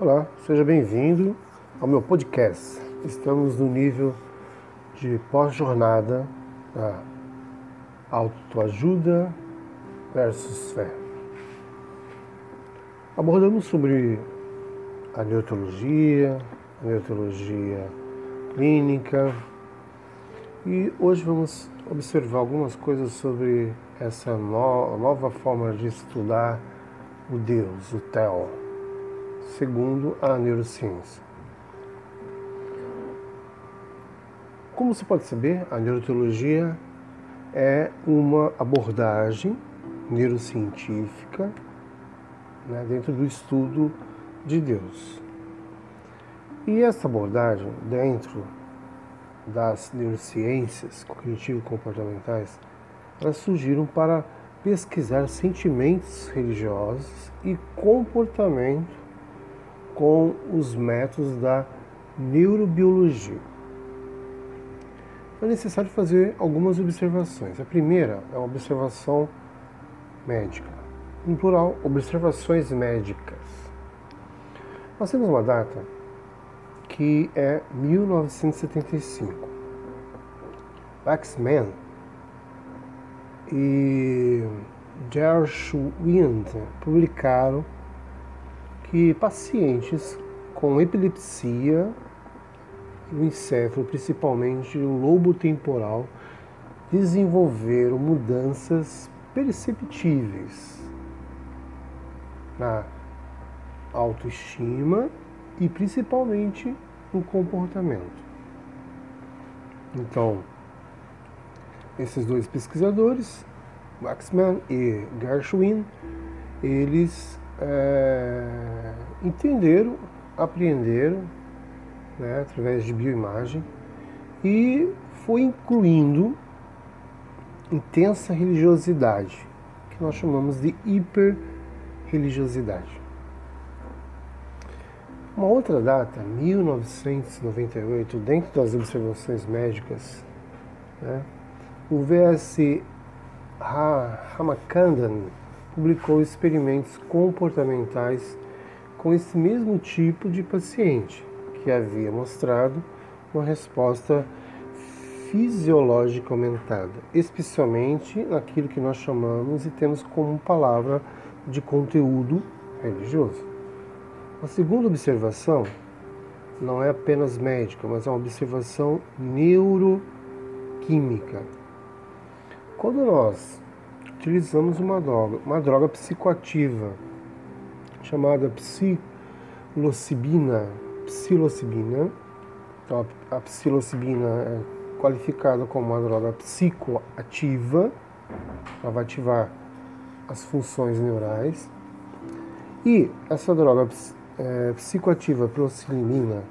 Olá, seja bem-vindo ao meu podcast. Estamos no nível de pós-jornada da autoajuda versus fé. Abordamos sobre a neuroteologia clínica, e hoje vamos observar algumas coisas sobre essa nova forma de estudar o Deus, o Theo, segundo a neurociência. Como se pode saber, a neuroteologia é uma abordagem neurocientífica, né, dentro do estudo de Deus. E essa abordagem, dentro das neurociências cognitivo-comportamentais, elas surgiram para pesquisar sentimentos religiosos e comportamento com os métodos da neurobiologia. É necessário fazer algumas observações. A primeira é uma observação médica. Em plural, observações médicas. Nós temos uma data que é 1975. Waxman e Gershwin publicaram que pacientes com epilepsia no encéfalo, principalmente no lobo temporal, desenvolveram mudanças perceptíveis na autoestima e principalmente no comportamento. Então, esses dois pesquisadores, Waxman e Gershwin, eles entenderam, apreenderam, né, através de bioimagem, e foi incluindo intensa religiosidade, que nós chamamos de hiperreligiosidade. Uma outra data, 1998, dentro das observações médicas, né, o V.S. Ramakandan publicou experimentos comportamentais com esse mesmo tipo de paciente, que havia mostrado uma resposta fisiológica aumentada, especialmente naquilo que nós chamamos e temos como palavra de conteúdo religioso. A segunda observação não é apenas médica, mas é uma observação neuroquímica. Quando nós utilizamos uma droga psicoativa, chamada psilocibina, então a psilocibina é qualificada como uma droga psicoativa, ela vai ativar as funções neurais, e essa droga psicoativa psilocibina,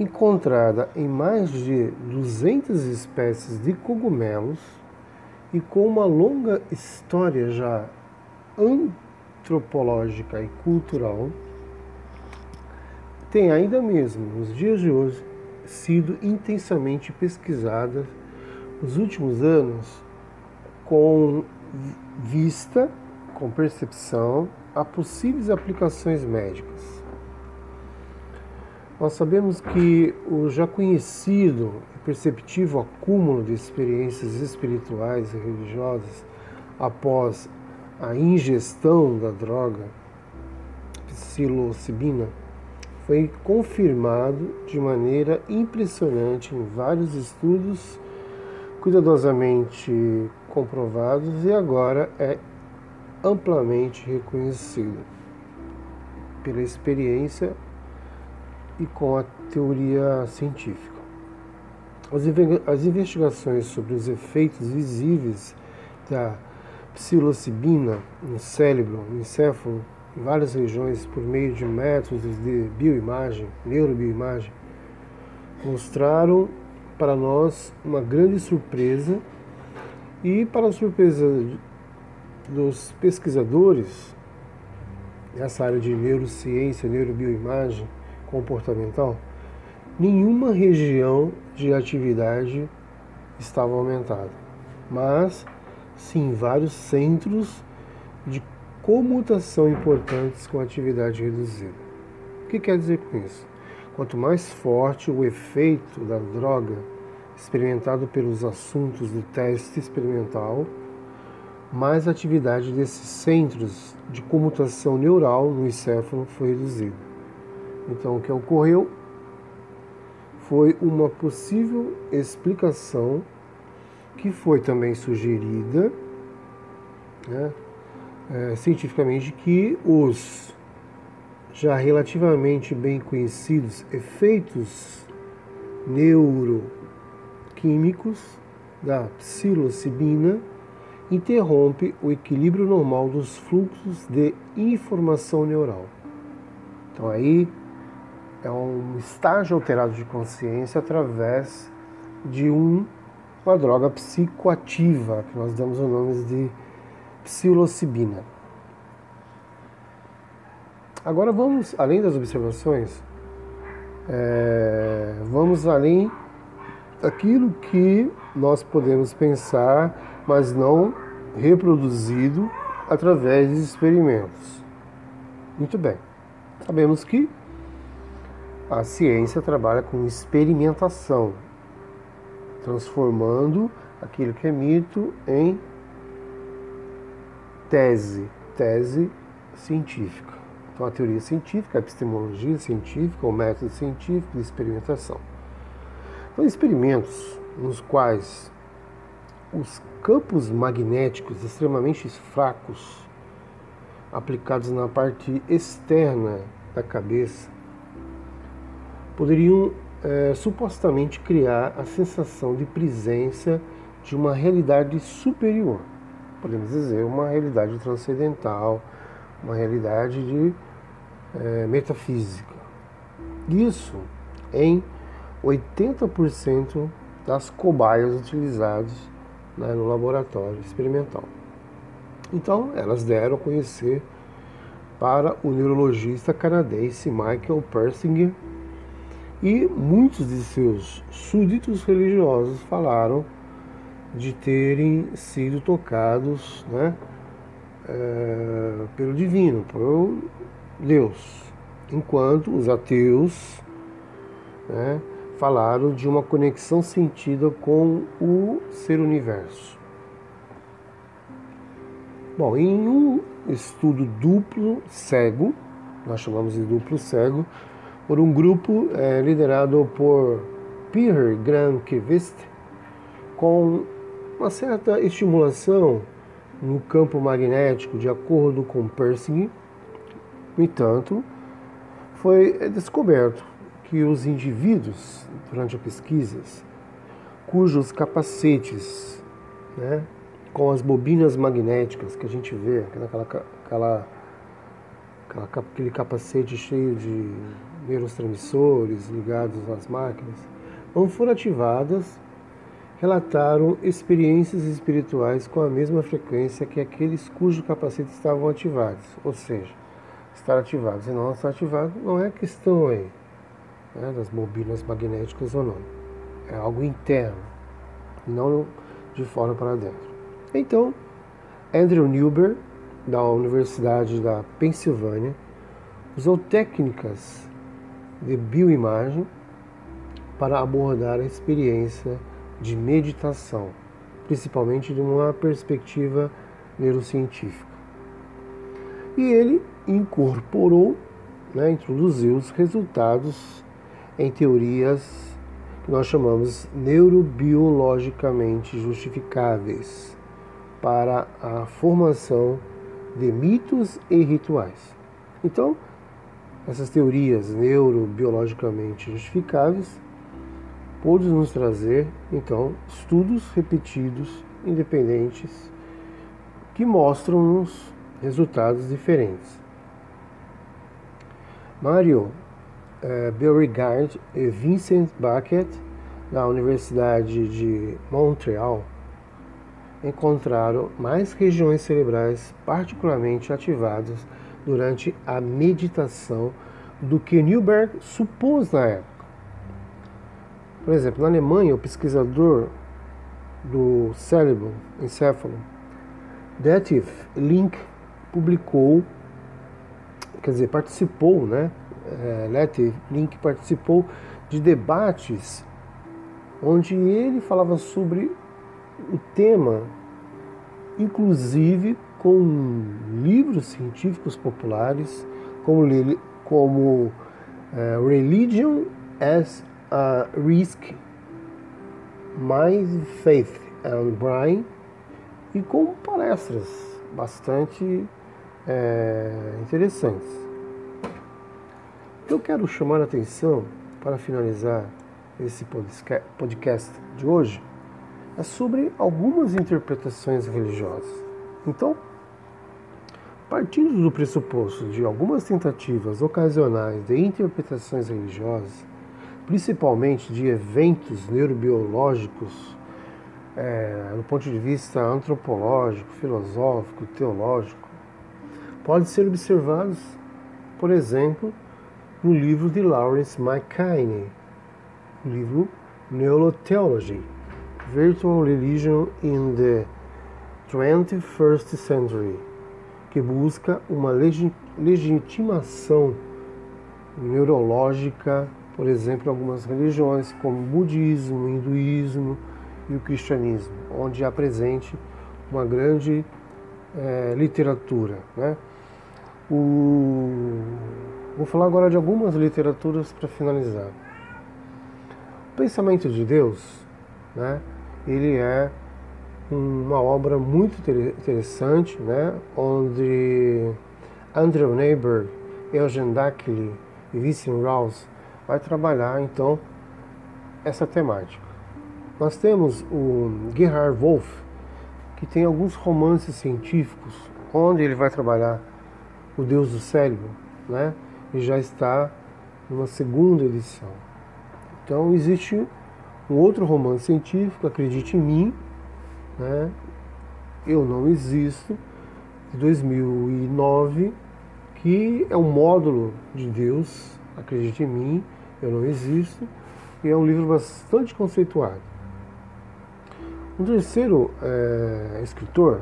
encontrada em mais de 200 espécies de cogumelos e com uma longa história já antropológica e cultural, tem ainda mesmo, nos dias de hoje, sido intensamente pesquisada nos últimos anos com vista, com percepção, a possíveis aplicações médicas. Nós sabemos que o já conhecido e perceptível acúmulo de experiências espirituais e religiosas após a ingestão da droga psilocibina foi confirmado de maneira impressionante em vários estudos cuidadosamente comprovados e agora é amplamente reconhecido pela experiência e com a teoria científica. As investigações sobre os efeitos visíveis da psilocibina no cérebro, no encéfalo, em várias regiões, por meio de métodos de bioimagem, neurobioimagem, mostraram para nós uma grande surpresa, e para a surpresa dos pesquisadores nessa área de neurociência, neurobioimagem comportamental, nenhuma região de atividade estava aumentada, mas sim vários centros de comutação importantes com atividade reduzida. O que quer dizer com isso? Quanto mais forte o efeito da droga experimentado pelos assuntos do teste experimental, mais a atividade desses centros de comutação neural no encéfalo foi reduzida. Então, o que ocorreu foi uma possível explicação que foi também sugerida, né, cientificamente, que os já relativamente bem conhecidos efeitos neuroquímicos da psilocibina interrompe o equilíbrio normal dos fluxos de informação neural. Então aí é um estágio alterado de consciência através de uma droga psicoativa, que nós damos o nome de psilocibina. Agora vamos, além das observações, vamos além daquilo que nós podemos pensar, mas não reproduzido através de experimentos. Muito bem, sabemos que a ciência trabalha com experimentação, transformando aquilo que é mito em tese científica. Então, a teoria científica, a epistemologia científica, o método científico de experimentação. Então, experimentos nos quais os campos magnéticos extremamente fracos, aplicados na parte externa da cabeça, poderiam supostamente criar a sensação de presença de uma realidade superior. Podemos dizer, uma realidade transcendental, uma realidade de metafísica. Isso em 80% das cobaias utilizadas no laboratório experimental. Então, elas deram a conhecer para o neurologista canadense Michael Persinger, e muitos de seus súditos religiosos falaram de terem sido tocados, pelo divino, pelo Deus, enquanto os ateus falaram de uma conexão sentida com o ser universo. Bom, em um estudo duplo cego, nós chamamos de duplo cego, por um grupo liderado por Pierre Granqvist, com uma certa estimulação no campo magnético, de acordo com Persinger. No entanto, foi descoberto que os indivíduos, durante as pesquisas, cujos capacetes, com as bobinas magnéticas que a gente vê, aquele capacete cheio de neurotransmissores ligados às máquinas, não foram ativadas, relataram experiências espirituais com a mesma frequência que aqueles cujos capacetes estavam ativados, ou seja, estar ativado. Se não está ativado, não é questão aí das bobinas magnéticas ou não. É algo interno, não de fora para dentro. Então, Andrew Newberg, da Universidade da Pensilvânia, usou técnicas de bioimagem para abordar a experiência de meditação, principalmente de uma perspectiva neurocientífica. E ele incorporou, introduziu os resultados em teorias que nós chamamos neurobiologicamente justificáveis para a formação de mitos e rituais. Então, essas teorias neurobiologicamente justificáveis podem nos trazer, então, estudos repetidos, independentes, que mostram-nos resultados diferentes. Mario Beauregard e Vincent Bucket, da Universidade de Montreal, encontraram mais regiões cerebrais particularmente ativadas durante a meditação do que Newberg supôs na época. Por exemplo, na Alemanha, o pesquisador do cérebro, encéfalo, Detlef Linke, participou Detlef Linke participou de debates onde ele falava sobre o tema, inclusive com livros científicos populares, como Religion as a Risk, mais Faith and Brain, e com palestras bastante interessantes. Eu quero chamar a atenção, para finalizar esse podcast de hoje, é sobre algumas interpretações religiosas. Então, partindo do pressuposto de algumas tentativas ocasionais de interpretações religiosas, principalmente de eventos neurobiológicos, do ponto de vista antropológico, filosófico, teológico, podem ser observados, por exemplo, no livro de Lawrence McKinney, o livro Neurotheology, Virtual Religion in the 21st Century, que busca uma legitimação neurológica, por exemplo, algumas religiões como o budismo, o hinduísmo e o cristianismo, onde há presente uma grande literatura, né? Vou falar agora de algumas literaturas para finalizar. O Pensamento de Deus, né? Ele é uma obra muito interessante, né? Onde Andrew Newberg, Eugene d'Aquili e Vincent Rause vai trabalhar então essa temática. Nós temos o Gerhard Wolff, que tem alguns romances científicos, onde ele vai trabalhar o Deus do Cérebro, né? E já está numa segunda edição. Então existe um outro romance científico, Acredite em Mim, né? Eu Não Existo, de 2009, que é um módulo de Deus, Acredite em Mim, Eu Não Existo, e é um livro bastante conceituado. Um terceiro escritor,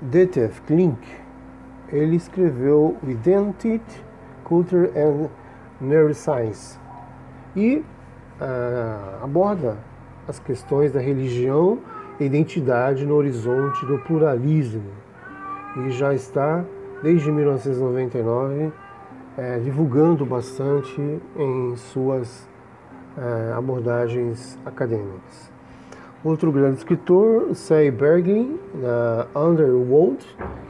Detlef Klink, ele escreveu Identity, Culture and Neuroscience, e aborda as questões da religião, identidade no horizonte do pluralismo, e já está desde 1999 divulgando bastante em suas abordagens acadêmicas. Outro grande escritor, C. Bergen, na Underworld,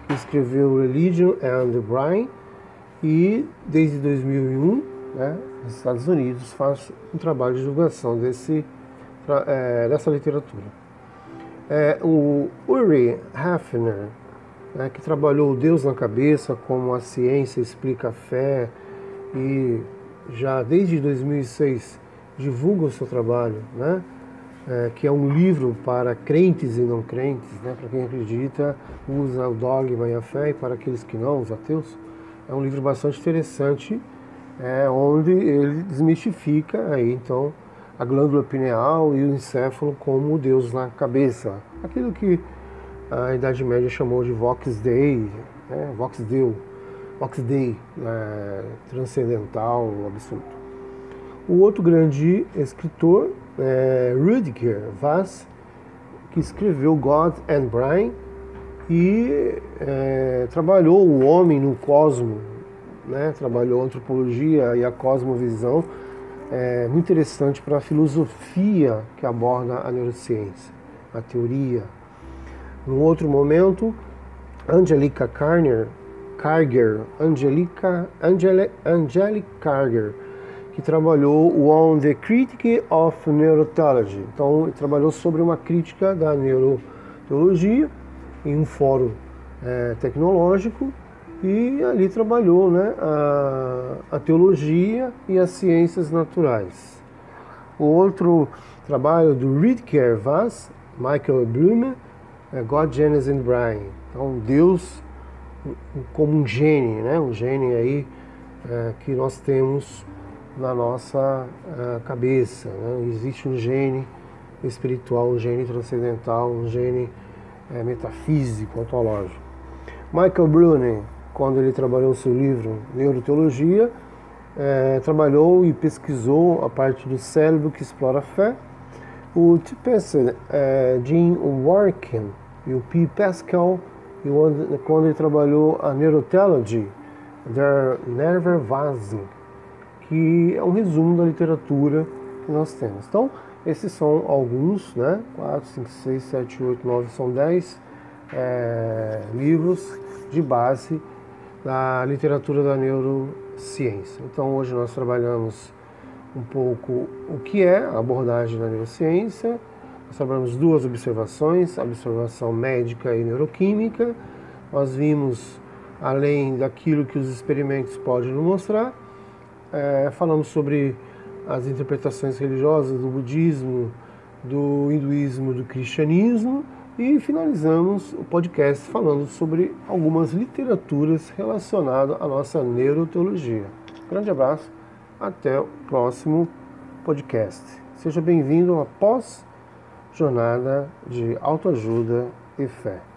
que escreveu Religion and the Brain, e desde 2001, né, nos Estados Unidos, faz um trabalho de divulgação dessa literatura. O Uri Hafner, né, que trabalhou o Deus na Cabeça, como a ciência explica a fé, e já desde 2006 divulga o seu trabalho, né, que é um livro para crentes e não crentes, né, para quem acredita, usa o dogma e a fé, e para aqueles que não, os ateus. É um livro bastante interessante, onde ele desmistifica aí, então, a glândula pineal e o encéfalo como o Deus na cabeça, aquilo que a Idade Média chamou de Vox Dei, né? Vox Dei, transcendental, absoluto. O outro grande escritor é Rudiger Vass, que escreveu God and Brain e trabalhou o homem no cosmo, né? Trabalhou a antropologia e a cosmovisão. É muito interessante para a filosofia que aborda a neurociência, a teoria. Num outro momento, Angelica Karger, que trabalhou On the Critique of Neurotheology. Então, ele trabalhou sobre uma crítica da neuroteologia em um fórum tecnológico. E ali trabalhou, né, a teologia e as ciências naturais. O outro trabalho do Rudiger Vass, Michael Blume, é God, Genes and Brain. Então, Deus como um gene, né, um gene aí que nós temos na nossa cabeça, né? Existe um gene espiritual, um gene transcendental, um gene metafísico, ontológico. Michael Blume, quando ele trabalhou o seu livro Neuroteologia, trabalhou e pesquisou a parte do cérebro que explora a fé. O T. Pesson, Jim Warkin e o P. Pascal, quando ele trabalhou a neurotheology, Der Nerverwahnsinn, que é um resumo da literatura que nós temos. Então, esses são alguns, né? 4, 5, 6, 7, 8, 9, são 10 livros de base da literatura da neurociência. Então, hoje nós trabalhamos um pouco o que é a abordagem da neurociência. Nós trabalhamos duas observações, a observação médica e neuroquímica. Nós vimos, além daquilo que os experimentos podem nos mostrar, falamos sobre as interpretações religiosas do budismo, do hinduísmo, do cristianismo, e finalizamos o podcast falando sobre algumas literaturas relacionadas à nossa neuroteologia. Grande abraço, até o próximo podcast. Seja bem-vindo à pós-jornada de autoajuda e fé.